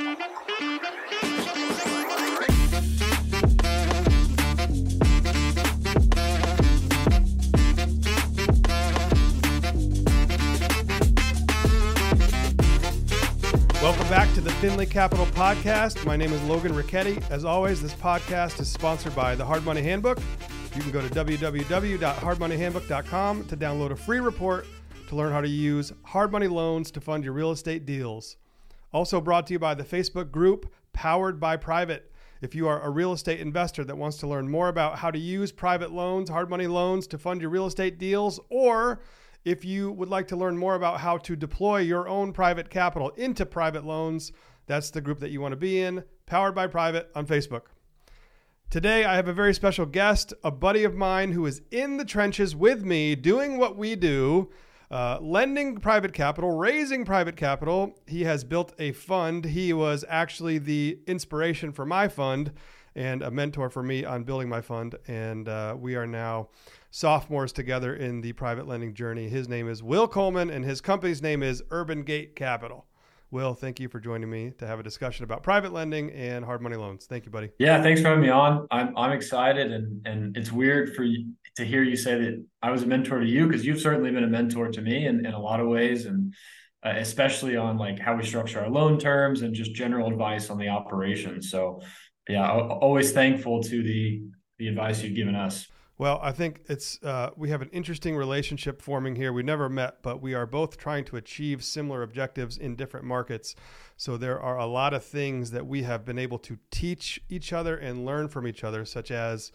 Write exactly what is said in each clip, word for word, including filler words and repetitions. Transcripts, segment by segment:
Welcome back to the Finley Capital Podcast. My name is Logan Ricchetti. As always, this podcast is sponsored by the Hard Money Handbook. You can go to w w w dot hard money handbook dot com to download a free report to learn how to use hard money loans to fund your real estate deals. Also brought to you by the Facebook group Powered by Private. If you are a real estate investor that wants to learn more about how to use private loans, hard money loans to fund your real estate deals, or if you would like to learn more about how to deploy your own private capital into private loans, that's the group that you want to be in, Powered by Private on Facebook. Today, I have a very special guest, a buddy of mine who is in the trenches with me doing what we do, uh, lending private capital, raising private capital. He has built a fund. He was actually the inspiration for my fund and a mentor for me on building my fund. And uh, we are now sophomores together in the private lending journey. His name is Will Coleman and his company's name is Urban Gate Capital. Will, thank you for joining me to have a discussion about private lending and hard money loans. Thank you, buddy. Yeah, thanks for having me on. I'm I'm excited, and and it's weird for you to hear you say that I was a mentor to you, because you've certainly been a mentor to me in, in a lot of ways, and uh, especially on like how we structure our loan terms and just general advice on the operation. So yeah, always thankful to the the advice you've given us. Well, I think it's uh, we have an interesting relationship forming here. We never met, but we are both trying to achieve similar objectives in different markets. So there are a lot of things that we have been able to teach each other and learn from each other, such as,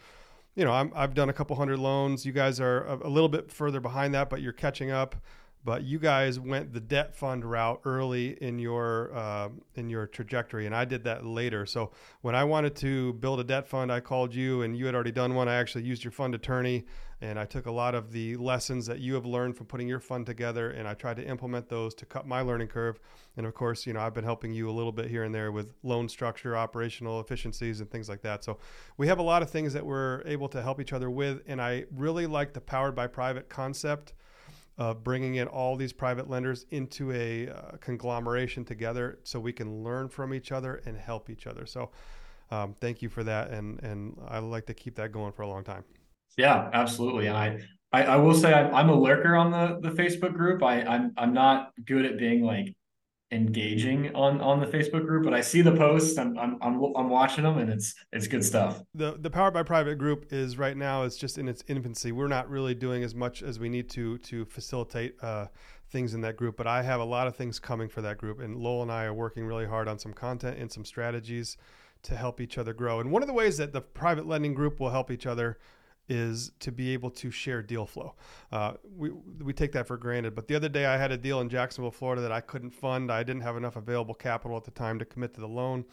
you know, I'm, I've done a couple hundred loans. You guys are a, a little bit further behind that, but you're catching up. But you guys went the debt fund route early in your uh, in your trajectory, and I did that later. So when I wanted to build a debt fund, I called you, and you had already done one. I actually used your fund attorney, and I took a lot of the lessons that you have learned from putting your fund together, and I tried to implement those to cut my learning curve. And of course, you know, I've been helping you a little bit here and there with loan structure, operational efficiencies, and things like that. So we have a lot of things that we're able to help each other with, and I really like the Powered by Private concept of bringing in all these private lenders into a uh, conglomeration together so we can learn from each other and help each other. So um, thank you for that. And and I like to keep that going for a long time. Yeah, absolutely. And I, I, I will say I'm, I'm a lurker on the, the Facebook group. I, I'm, I'm not good at being like engaging on, on the Facebook group, but I see the posts. I'm, I'm, I'm, I'm watching them, and it's, it's good stuff. The, the Powered by Private group is right now, it's just in its infancy. We're not really doing as much as we need to, to facilitate uh, things in that group, but I have a lot of things coming for that group. And Lowell and I are working really hard on some content and some strategies to help each other grow. And one of the ways that the private lending group will help each other is to be able to share deal flow. Uh, we we take that for granted. But the other day I had a deal in Jacksonville, Florida that I couldn't fund. I didn't have enough available capital at the time to commit to the loan.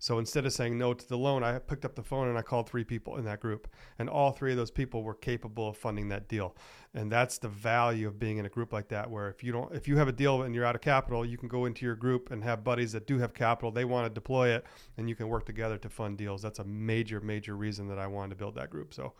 So instead of saying no to the loan, I picked up the phone and I called three people in that group. And all three of those people were capable of funding that deal. And that's the value of being in a group like that, where if you don't, if you have a deal and you're out of capital, you can go into your group and have buddies that do have capital. They want to deploy it, and you can work together to fund deals. That's a major, major reason that I wanted to build that group. So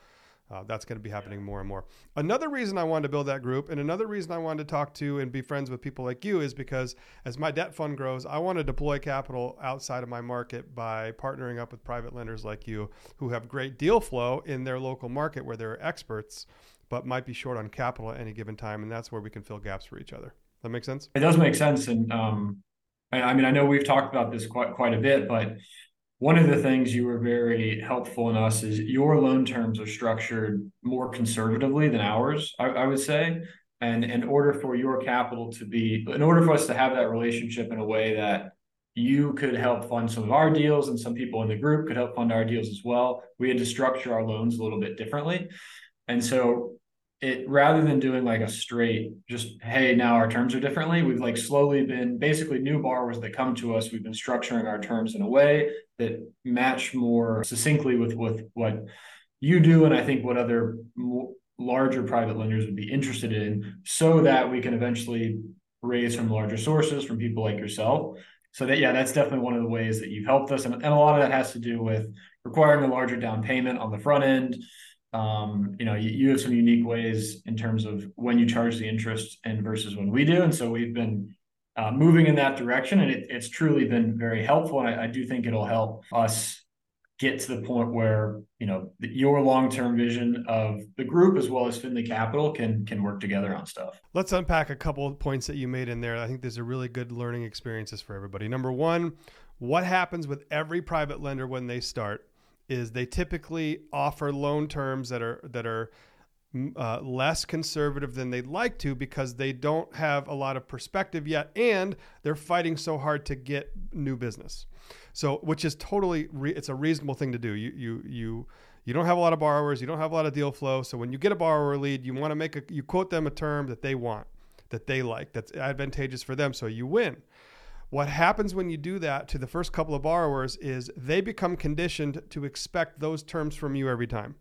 Uh, that's going to be happening more and more. Another reason I wanted to build that group, and another reason I wanted to talk to and be friends with people like you, is because as my debt fund grows, I want to deploy capital outside of my market by partnering up with private lenders like you who have great deal flow in their local market where they're experts, but might be short on capital at any given time. And that's where we can fill gaps for each other. That makes sense? It does make sense. And um, I, I mean, I know we've talked about this quite, quite a bit, but one of the things you were very helpful in us is your loan terms are structured more conservatively than ours, I, I would say. And in order for your capital to be, in order for us to have that relationship in a way that you could help fund some of our deals and some people in the group could help fund our deals as well, we had to structure our loans a little bit differently. And so it, rather than doing like a straight, just, hey, now our terms are differently, we've like slowly been basically new borrowers that come to us. We've been structuring our terms in a way that match more succinctly with, with what you do. And I think what other m- larger private lenders would be interested in, so that we can eventually raise from larger sources, from people like yourself. So that, yeah, that's definitely one of the ways that you've helped us. And, and a lot of that has to do with requiring a larger down payment on the front end. Um, you know, you, you have some unique ways in terms of when you charge the interest and versus when we do. And so we've been uh, moving in that direction. And it, it's truly been very helpful. And I, I do think it'll help us get to the point where, you know, your long-term vision of the group as well as Finley Capital can can work together on stuff. Let's unpack a couple of points that you made in there. I think these are really good learning experiences for everybody. Number one, what happens with every private lender when they start is they typically offer loan terms that are that are uh, less conservative than they'd like to, because they don't have a lot of perspective yet, and they're fighting so hard to get new business. So, which is totally, re- it's a reasonable thing to do. You, you, you, you don't have a lot of borrowers, you don't have a lot of deal flow. So when you get a borrower lead, you want to make a, you quote them a term that they want, that they like, that's advantageous for them. So you win. What happens when you do that to the first couple of borrowers is they become conditioned to expect those terms from you every time.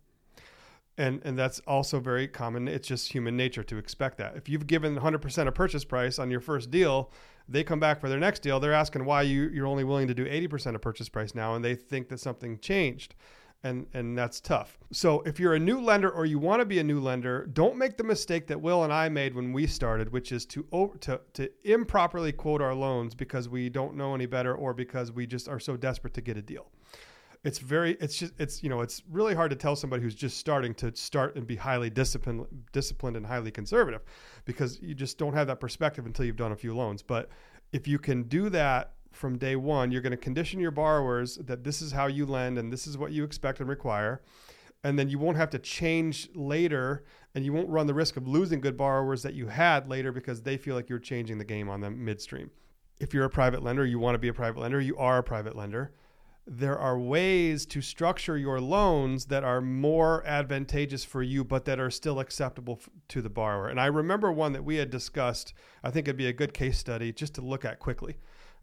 And and that's also very common. It's just human nature to expect that. If you've given one hundred percent of purchase price on your first deal, they come back for their next deal. They're asking why you, you're only willing to do eighty percent of purchase price now, and they think that something changed. And, and that's tough. So if you're a new lender or you want to be a new lender, don't make the mistake that Will and I made when we started, which is to over, to, to improperly quote our loans because we don't know any better or because we just are so desperate to get a deal. It's very, it's just, it's, you know, it's really hard to tell somebody who's just starting to start and be highly disciplined, disciplined and highly conservative, because you just don't have that perspective until you've done a few loans. But if you can do that from day one, you're going to condition your borrowers that this is how you lend and this is what you expect and require. And then you won't have to change later, and you won't run the risk of losing good borrowers that you had later because they feel like you're changing the game on them midstream. If you're a private lender, you want to be a private lender, you are a private lender. There are ways to structure your loans that are more advantageous for you, but that are still acceptable f- to the borrower. And I remember one that we had discussed. I think it'd be a good case study just to look at quickly.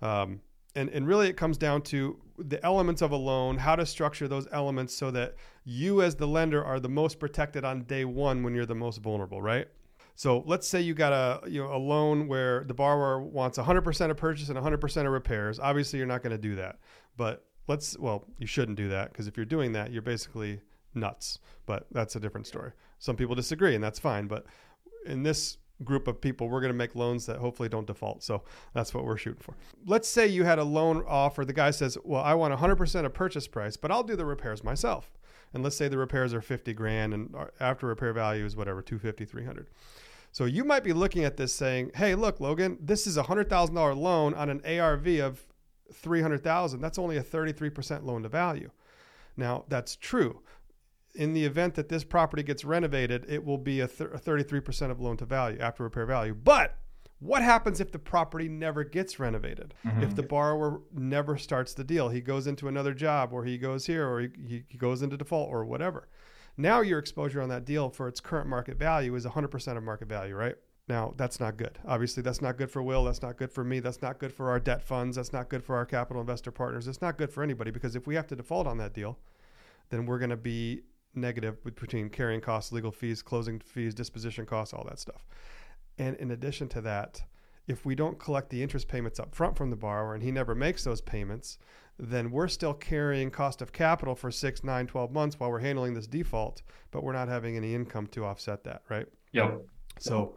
Um, and, and really it comes down to the elements of a loan, how to structure those elements so that you as the lender are the most protected on day one when you're the most vulnerable, right? So let's say you got a you know a loan where the borrower wants one hundred percent of purchase and one hundred percent of repairs. Obviously you're not going to do that, but Let's, well, you shouldn't do that, because if you're doing that, you're basically nuts, but that's a different story. Some people disagree, and that's fine. But in this group of people, we're going to make loans that hopefully don't default. So that's what we're shooting for. Let's say you had a loan offer. The guy says, well, I want one hundred percent of purchase price, but I'll do the repairs myself. And let's say the repairs are fifty grand, and after repair value is whatever, two fifty, three hundred. So you might be looking at this saying, hey, look, Logan, this is a one hundred thousand dollars loan on an A R V of three hundred thousand. That's only a thirty-three percent loan to value. Now that's true. In the event that this property gets renovated, it will be a, th- a thirty-three percent of loan to value after repair value. But what happens if the property never gets renovated? Mm-hmm. If the borrower never starts the deal, he goes into another job, or he goes here, or he, he goes into default, or whatever. Now your exposure on that deal for its current market value is one hundred percent of market value, right? Now, that's not good. Obviously, that's not good for Will. That's not good for me. That's not good for our debt funds. That's not good for our capital investor partners. It's not good for anybody, because if we have to default on that deal, then we're going to be negative with, between carrying costs, legal fees, closing fees, disposition costs, all that stuff. And in addition to that, if we don't collect the interest payments up front from the borrower and he never makes those payments, then we're still carrying cost of capital for six, nine, twelve months while we're handling this default, but we're not having any income to offset that, right? Yep. So...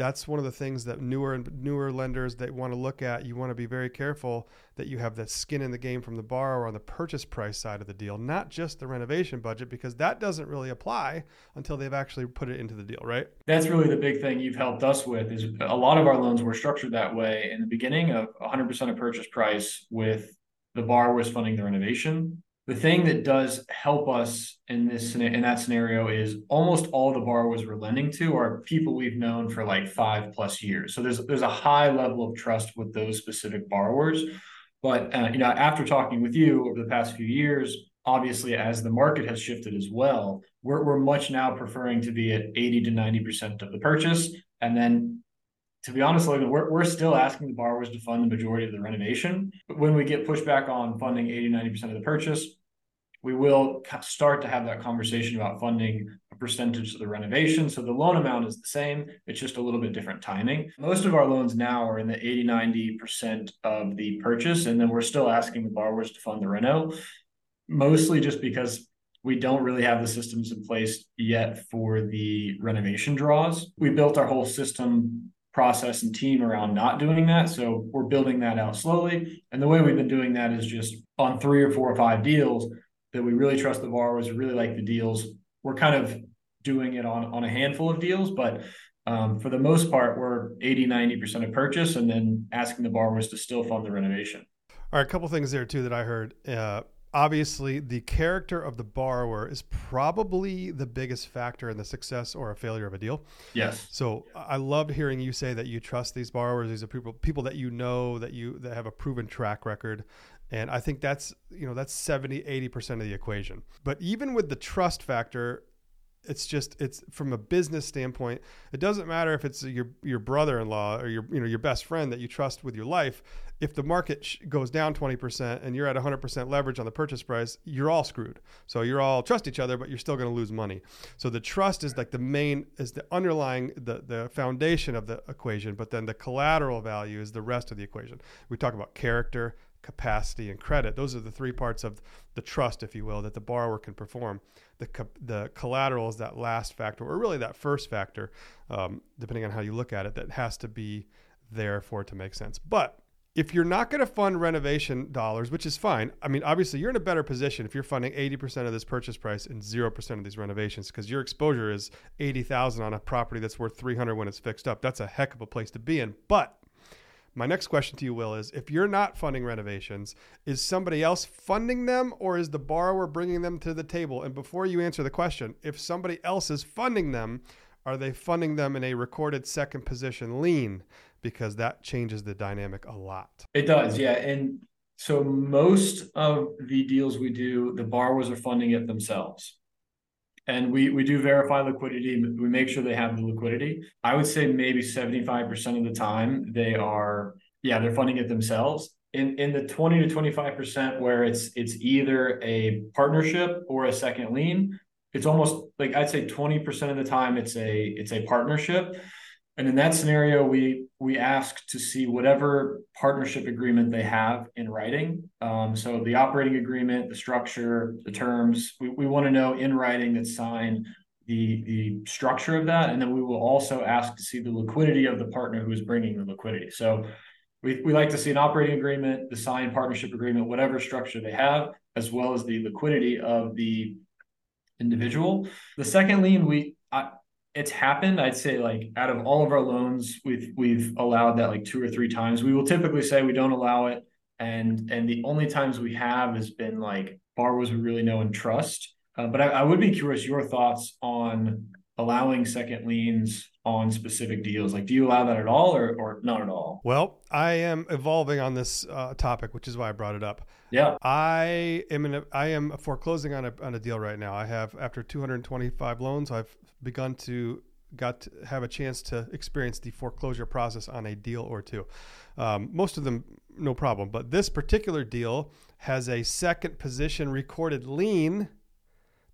that's one of the things that newer and newer lenders that want to look at. You want to be very careful that you have that skin in the game from the borrower on the purchase price side of the deal, not just the renovation budget, because that doesn't really apply until they've actually put it into the deal, right? That's really the big thing you've helped us with, is a lot of our loans were structured that way in the beginning, of one hundred percent of purchase price with the borrowers funding the renovation. The thing that does help us in this in that scenario is almost all the borrowers we're lending to are people we've known for like five plus years. So there's there's a high level of trust with those specific borrowers. But uh, you know, after talking with you over the past few years, obviously as the market has shifted as well, we're we're much now preferring to be at eighty to ninety percent of the purchase. And then, to be honest, Logan, we're, we're still asking the borrowers to fund the majority of the renovation. But when we get pushback on funding eighty, ninety percent of the purchase, we will start to have that conversation about funding a percentage of the renovation. So the loan amount is the same. It's just a little bit different timing. Most of our loans now are in the eighty, ninety percent of the purchase. And then we're still asking the borrowers to fund the reno, mostly just because we don't really have the systems in place yet for the renovation draws. We built our whole system process and team around not doing that. So we're building that out slowly. And the way we've been doing that is just on three or four or five deals that we really trust the borrowers, really like the deals. We're kind of doing it on, on a handful of deals, but um, for the most part, we're eighty, ninety percent of purchase and then asking the borrowers to still fund the renovation. All right. A couple of things there too that I heard. Uh, obviously, the character of the borrower is probably the biggest factor in the success or a failure of a deal. Yes. So I loved hearing you say that you trust these borrowers. These are people, people that you know, that you that have a proven track record. And I think that's, you know, that's seventy, eighty percent of the equation. But even with the trust factor, it's just, it's from a business standpoint, it doesn't matter if it's your, your brother-in-law or your, you know, your best friend that you trust with your life. If the market sh- goes down twenty percent and you're at one hundred percent leverage on the purchase price, you're all screwed. So you're all trust each other, but you're still going to lose money. So the trust is like the main, is the underlying, the, the foundation of the equation, but then the collateral value is the rest of the equation. We talk about character, capacity, and credit. Those are the three parts of the trust, if you will, that the borrower can perform. The co- the collateral is that last factor, or really that first factor, um, depending on how you look at it, that has to be there for it to make sense. But if you're not going to fund renovation dollars, which is fine, I mean, obviously you're in a better position if you're funding eighty percent of this purchase price and zero percent of these renovations, because your exposure is eighty thousand on a property that's worth three hundred when it's fixed up. That's a heck of a place to be in. But my next question to you, Will, is if you're not funding renovations, is somebody else funding them, or is the borrower bringing them to the table? And before you answer the question, if somebody else is funding them, are they funding them in a recorded second position lien? Because that changes the dynamic a lot. It does, yeah. And so most of the deals we do, the borrowers are funding it themselves. And we we do verify liquidity. We make sure they have the liquidity. I would say maybe seventy-five percent of the time they are, yeah, they're funding it themselves. In in the twenty to twenty-five percent where it's it's either a partnership or a second lien, it's almost like I'd say twenty percent of the time it's a it's a partnership. And in that scenario, we we ask to see whatever partnership agreement they have in writing. Um, so the operating agreement, the structure, the terms, we, we want to know in writing that's signed, the, the structure of that. And then we will also ask to see the liquidity of the partner who is bringing the liquidity. So we, we like to see an operating agreement, the signed partnership agreement, whatever structure they have, as well as the liquidity of the individual. The second lien, we... I, It's happened. I'd say like out of all of our loans, we've we've allowed that like two or three times. We will typically say we don't allow it. And and the only times we have has been like borrowers we really know and trust. Uh, but I, I would be curious your thoughts on allowing second liens on specific deals. Like, do you allow that at all or, or not at all? Well, I am evolving on this uh, topic, which is why I brought it up. Yeah. I am in a, I am foreclosing on a, on a deal right now. I have, after two hundred twenty-five loans, I've begun to got to have a chance to experience the foreclosure process on a deal or two. Um, most of them, no problem. But this particular deal has a second position recorded lien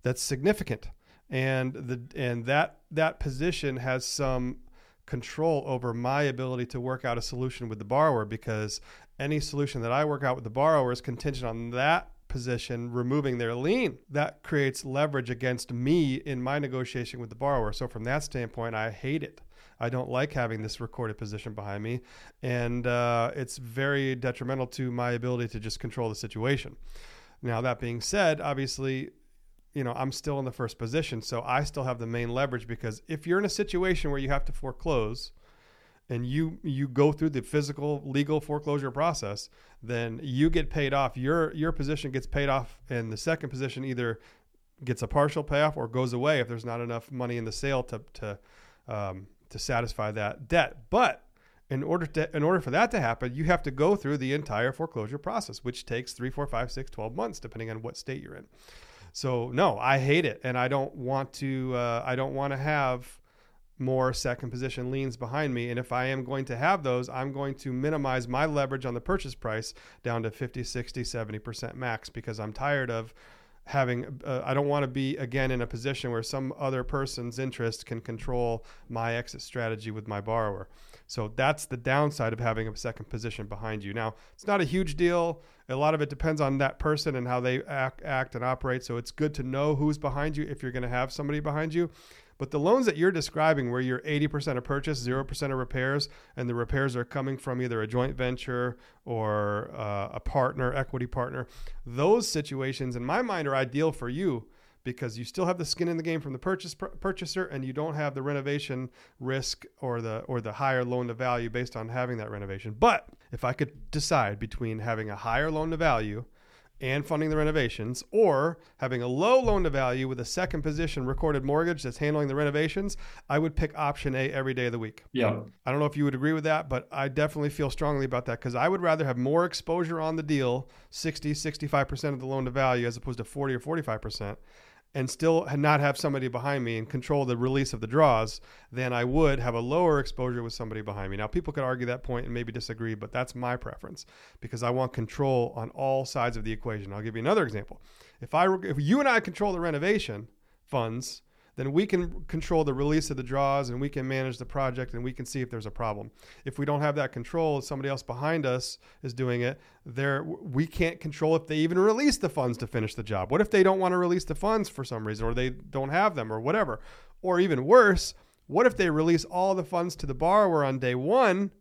that's significant. And the and that that position has some control over my ability to work out a solution with the borrower, because any solution that I work out with the borrower is contingent on that position removing their lien. That creates leverage against me in my negotiation with the borrower. So from that standpoint, I hate it. I don't like having this recorded position behind me, and uh, it's very detrimental to my ability to just control the situation. Now, that being said, obviously, you know, I'm still in the first position, so I still have the main leverage, because if you're in a situation where you have to foreclose and you you go through the physical legal foreclosure process, then you get paid off. Your your position gets paid off, and the second position either gets a partial payoff or goes away if there's not enough money in the sale to to um, to satisfy that debt. But in order to in order for that to happen, you have to go through the entire foreclosure process, which takes three, four, five, six, twelve months, depending on what state you're in. So no, I hate it, and I don't want to. Uh, I don't want to have more second position liens behind me. And if I am going to have those, I'm going to minimize my leverage on the purchase price down to fifty, sixty, seventy percent max, because I'm tired of having. Uh, I don't want to be again in a position where some other person's interest can control my exit strategy with my borrower. So that's the downside of having a second position behind you. Now, it's not a huge deal. A lot of it depends on that person and how they act, act and operate. So it's good to know who's behind you if you're going to have somebody behind you. But the loans that you're describing where you're eighty percent of purchase, zero percent of repairs, and the repairs are coming from either a joint venture or uh, a partner, equity partner, those situations in my mind are ideal for you because you still have the skin in the game from the purchase pr- purchaser and you don't have the renovation risk or the or the higher loan to value based on having that renovation. But if I could decide between having a higher loan to value and funding the renovations, or having a low loan to value with a second position recorded mortgage that's handling the renovations, I would pick option A every day of the week. Yeah. I don't know if you would agree with that, but I definitely feel strongly about that because I would rather have more exposure on the deal, sixty, sixty-five percent of the loan to value as opposed to forty or forty-five percent, and still not have somebody behind me and control the release of the draws than I would have a lower exposure with somebody behind me. Now, people could argue that point and maybe disagree, but that's my preference because I want control on all sides of the equation. I'll give you another example. If I, if you and I control the renovation funds, then we can control the release of the draws and we can manage the project and we can see if there's a problem. If we don't have that control, if somebody else behind us is doing it, there we can't control if they even release the funds to finish the job. What if they don't want to release the funds for some reason, or they don't have them or whatever? Or even worse, what if they release all the funds to the borrower on day one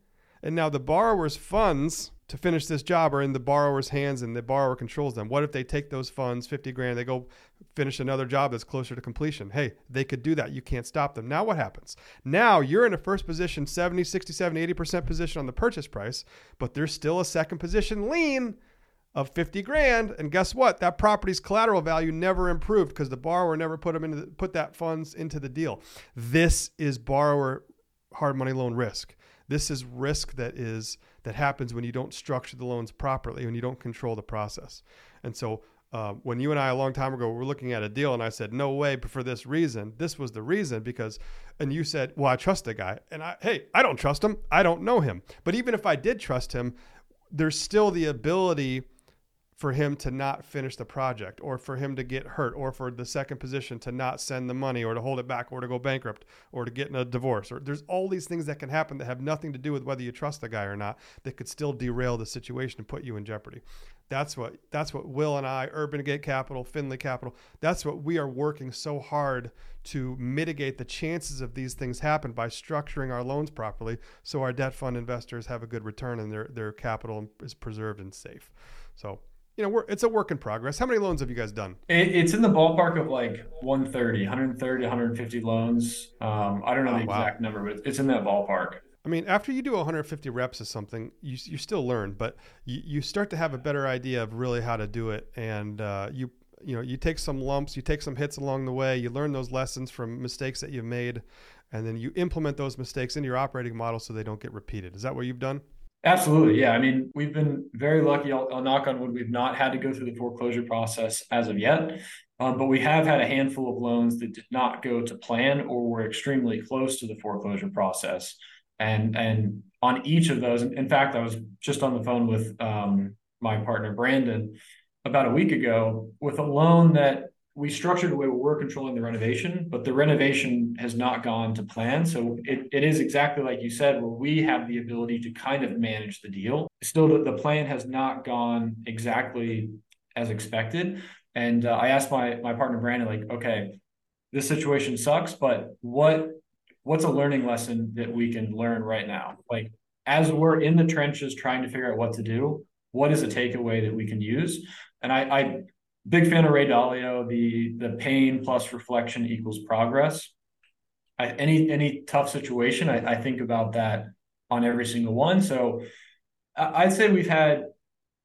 and now the borrower's funds to finish this job are in the borrower's hands and the borrower controls them? What if they take those funds, fifty grand, they go finish another job that's closer to completion? Hey, they could do that. You can't stop them. Now what happens? Now you're in a first position, seventy, sixty, seventy, eighty percent position on the purchase price, but there's still a second position lien of fifty grand. And guess what? That property's collateral value never improved because the borrower never put them into the, put that funds into the deal. This is borrower hard money loan risk. This is risk that is that happens when you don't structure the loans properly, when you don't control the process. And so uh, when you and I a long time ago were looking at a deal and I said, no way, but for this reason, this was the reason because, and you said, well, I trust the guy. And I, hey, I don't trust him. I don't know him. But even if I did trust him, there's still the ability for him to not finish the project or for him to get hurt or for the second position to not send the money or to hold it back or to go bankrupt or to get in a divorce. Or there's all these things that can happen that have nothing to do with whether you trust the guy or not that could still derail the situation and put you in jeopardy. That's what that's what Will and I, Urban Gate Capital, Finley Capital, that's what we are working so hard to mitigate the chances of these things happen by structuring our loans properly so our debt fund investors have a good return and their, their capital is preserved and safe. So you know, we're, it's a work in progress. How many loans have you guys done? It, it's in the ballpark of like one thirty, one hundred fifty loans. Um, I don't know oh, the wow. exact number, but it's in that ballpark. I mean, after you do one hundred fifty reps of something, you you still learn, but you, you start to have a better idea of really how to do it. And uh, you you know, you take some lumps, you take some hits along the way, you learn those lessons from mistakes that you've made, and then you implement those mistakes into your operating model so they don't get repeated. Is that what you've done? Absolutely. Yeah. I mean, we've been very lucky. I'll, I'll knock on wood. We've not had to go through the foreclosure process as of yet, um, but we have had a handful of loans that did not go to plan or were extremely close to the foreclosure process. And, and on each of those, in fact, I was just on the phone with um, my partner, Brandon, about a week ago with a loan that we structured the way we're controlling the renovation, but the renovation has not gone to plan. So it, it is exactly like you said, where we have the ability to kind of manage the deal. Still, the, the plan has not gone exactly as expected. And uh, I asked my my partner, Brandon, like, okay, this situation sucks, but what what's a learning lesson that we can learn right now? Like, as we're in the trenches trying to figure out what to do, what is a takeaway that we can use? And I, I Big fan of Ray Dalio, the the pain plus reflection equals progress. I, any any tough situation, I, I think about that on every single one. So I'd say we've had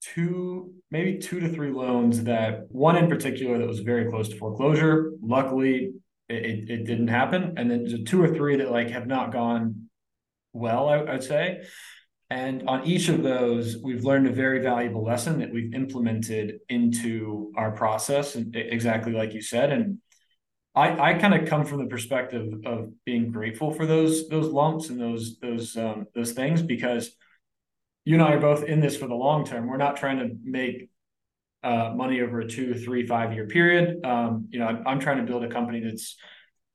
two, maybe two to three loans that, one in particular that was very close to foreclosure. Luckily, it, it didn't happen. And then two or three that like have not gone well, I, I'd say. And on each of those, we've learned a very valuable lesson that we've implemented into our process, and exactly like you said. And I, I kind of come from the perspective of being grateful for those those lumps and those those um, those things, because you and I are both in this for the long term. We're not trying to make uh, money over a two, three, five year period. Um, you know, I'm, I'm trying to build a company that's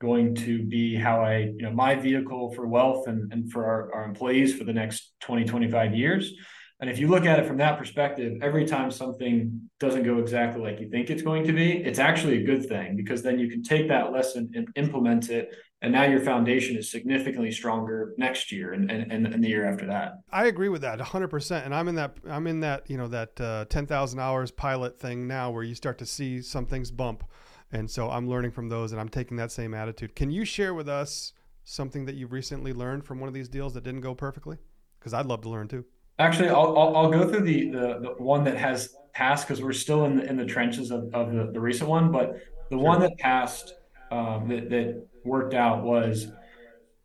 going to be how I, you know, my vehicle for wealth and, and for our, our employees for the next twenty, twenty-five years. And if you look at it from that perspective, every time something doesn't go exactly like you think it's going to be, it's actually a good thing, because then you can take that lesson and implement it. And now your foundation is significantly stronger next year and, and, and the year after that. I agree with that one hundred percent. And I'm in that, I'm in that, you know, that uh, ten thousand hours pilot thing now, where you start to see some things bump. And so I'm learning from those, and I'm taking that same attitude. Can you share with us something that you've recently learned from one of these deals that didn't go perfectly? Because I'd love to learn too. Actually, I'll, I'll, I'll go through the, the, the one that has passed, because we're still in the, in the trenches of, of the, the recent one. But the one that passed, um, that, that worked out, was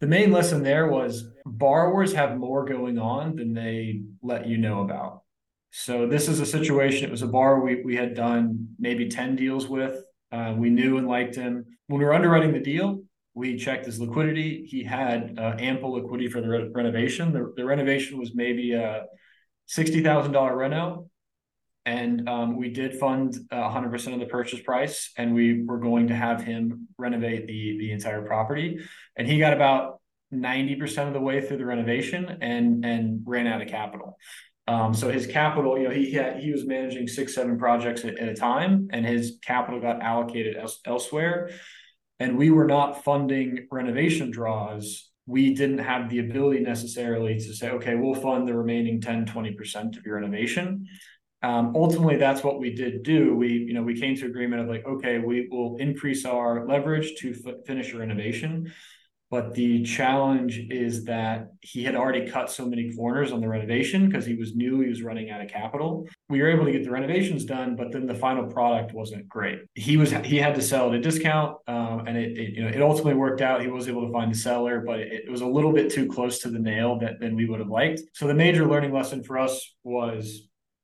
the main lesson there was borrowers have more going on than they let you know about. So this is a situation. It was a borrower we, we had done maybe ten deals with. Uh, we knew and liked him. When we were underwriting the deal, we checked his liquidity. He had uh, ample liquidity for the re- renovation. The, the renovation was maybe a sixty thousand dollars reno, and um, we did fund uh, one hundred percent of the purchase price, and we were going to have him renovate the, the entire property. And he got about ninety percent of the way through the renovation and, and ran out of capital. Um, so his capital, you know, he had, he was managing six, seven projects at, at a time, and his capital got allocated else, elsewhere. And we were not funding renovation draws. We didn't have the ability necessarily to say, okay, we'll fund the remaining ten, twenty percent of your renovation. Um, ultimately, that's what we did do. We, you know, we came to agreement of like, okay, we will increase our leverage to f- finish your renovation. But the challenge is that he had already cut so many corners on the renovation, because he was new, he was running out of capital. We were able to get the renovations done, but then the final product wasn't great. He was he had to sell at a discount, um, and it, it you know it ultimately worked out. He was able to find a seller, but it, it was a little bit too close to the nail that than we would have liked. So the major learning lesson for us was,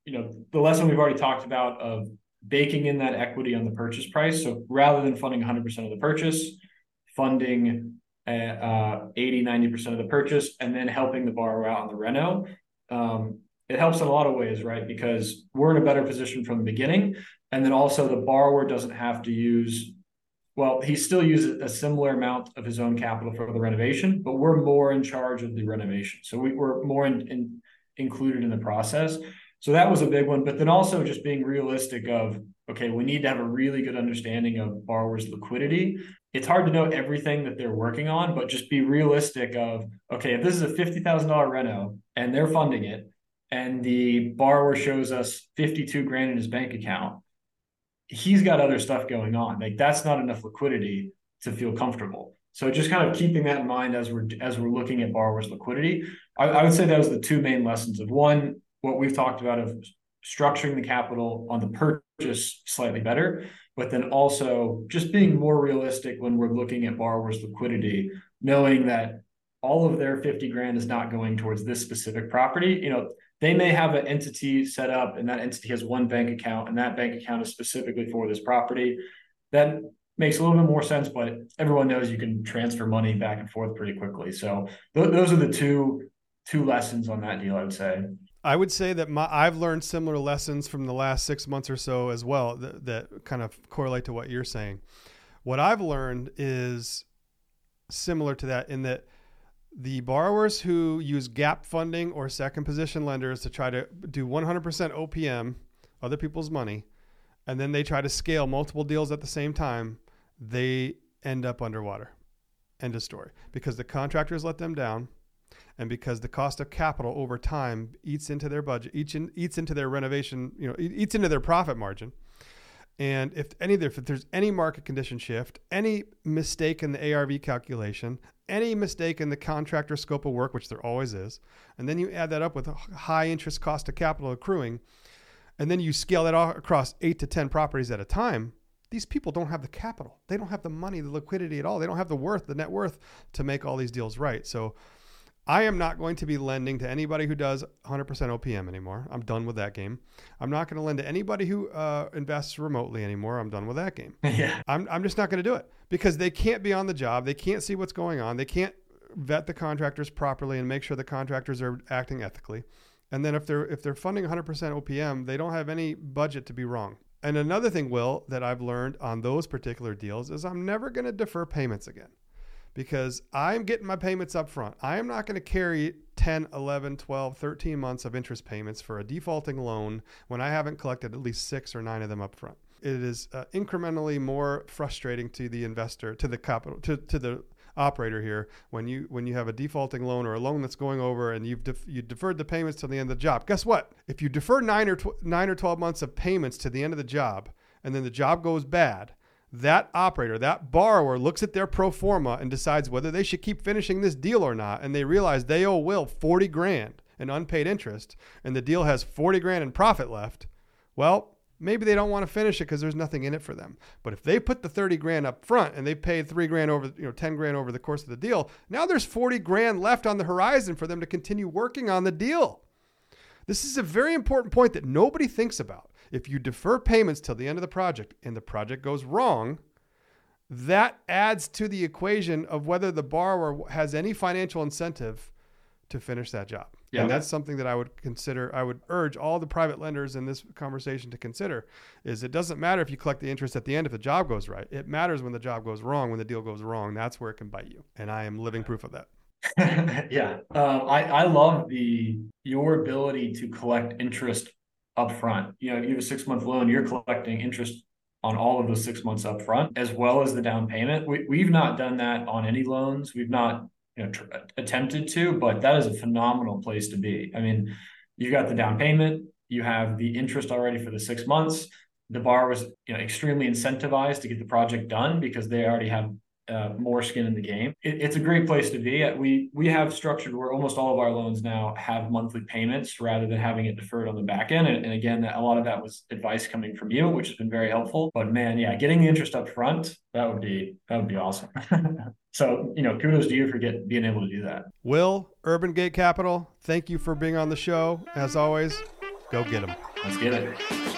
you know, the lesson we've already talked about of baking in that equity on the purchase price. So rather than funding one hundred percent of the purchase, funding Uh, eighty, ninety percent of the purchase, and then helping the borrower out on the reno. Um, it helps in a lot of ways, right? Because we're in a better position from the beginning. And then also the borrower doesn't have to use, well, he still uses a similar amount of his own capital for the renovation, but we're more in charge of the renovation. So we, we're more in, in, included in the process. So that was a big one. But then also just being realistic of, okay, we need to have a really good understanding of borrowers' liquidity. It's hard to know everything that they're working on, but just be realistic of, okay, if this is a fifty thousand dollars reno and they're funding it, and the borrower shows us fifty-two grand in his bank account, he's got other stuff going on. Like, that's not enough liquidity to feel comfortable. So just kind of keeping that in mind as we're, as we're looking at borrowers' liquidity. I, I would say that was the two main lessons of one, what we've talked about of structuring the capital on the purchase slightly better, but then also just being more realistic when we're looking at borrowers' liquidity, knowing that all of their fifty grand is not going towards this specific property. You know, they may have an entity set up, and that entity has one bank account, and that bank account is specifically for this property. That makes a little bit more sense, but everyone knows you can transfer money back and forth pretty quickly. So th- those are the two, two lessons on that deal, I would say. I would say that my, I've learned similar lessons from the last six months or so as well, that, that kind of correlate to what you're saying. What I've learned is similar to that, in that the borrowers who use gap funding or second position lenders to try to do one hundred percent O P M, other people's money, and then they try to scale multiple deals at the same time, they end up underwater. End of story. Because the contractors let them down. And because the cost of capital over time eats into their budget, eats, in, eats into their renovation, you know, eats into their profit margin. And if any, if there's any market condition shift, any mistake in the A R V calculation, any mistake in the contractor scope of work, which there always is, and then you add that up with a high interest cost of capital accruing, and then you scale that all across eight to ten properties at a time, these people don't have the capital. They don't have the money, the liquidity at all. They don't have the worth, the net worth to make all these deals right. So I am not going to be lending to anybody who does one hundred percent O P M anymore. I'm done with that game. I'm not going to lend to anybody who uh, invests remotely anymore. I'm done with that game. Yeah. I'm I'm just not going to do it, because they can't be on the job. They can't see what's going on. They can't vet the contractors properly and make sure the contractors are acting ethically. And then if they're if they're funding one hundred percent O P M, they don't have any budget to be wrong. And another thing, Will, that I've learned on those particular deals is I'm never going to defer payments again. because I'm getting my payments up front. I am not going to carry ten, eleven, twelve, thirteen months of interest payments for a defaulting loan when I haven't collected at least six or nine of them up front. It is uh, incrementally more frustrating to the investor, to the capital, to, to the operator here when you when you have a defaulting loan or a loan that's going over and you've def- you deferred the payments till the end of the job. Guess what? If you defer nine or tw- nine or twelve months of payments to the end of the job, and then the job goes bad, that operator, that borrower looks at their pro forma and decides whether they should keep finishing this deal or not. And they realize they owe Will forty grand in unpaid interest, and the deal has forty grand in profit left. Well, maybe they don't want to finish it because there's nothing in it for them. But if they put the thirty grand up front and they paid three grand over, you know, ten grand over the course of the deal, now there's forty grand left on the horizon for them to continue working on the deal. This is a very important point that nobody thinks about. If you defer payments till the end of the project and the project goes wrong, that adds to the equation of whether the borrower has any financial incentive to finish that job. Yeah. And that's something that I would consider, I would urge all the private lenders in this conversation to consider, is it doesn't matter if you collect the interest at the end if the job goes right. It matters when the job goes wrong, when the deal goes wrong. That's where it can bite you. And I am living proof of that. yeah. Uh, I, I love the your ability to collect interest up front. You know, if you have a six month loan, you're collecting interest on all of those six months up front, as well as the down payment. We, we've not done that on any loans. We've not you know, tr- attempted to, but that is a phenomenal place to be. I mean, you got the down payment, you have the interest already for the six months. The borrower was you know, extremely incentivized to get the project done because they already have uh, more skin in the game. It, it's a great place to be. We, we have structured where almost all of our loans now have monthly payments rather than having it deferred on the back end. And, and again, a lot of that was advice coming from you, which has been very helpful, but man, yeah, getting the interest up front, that would be, that would be awesome. So, you know, kudos to you for get, being able to do that. Will, Urban Gate Capital, thank you for being on the show. As always, go get them. Let's get it.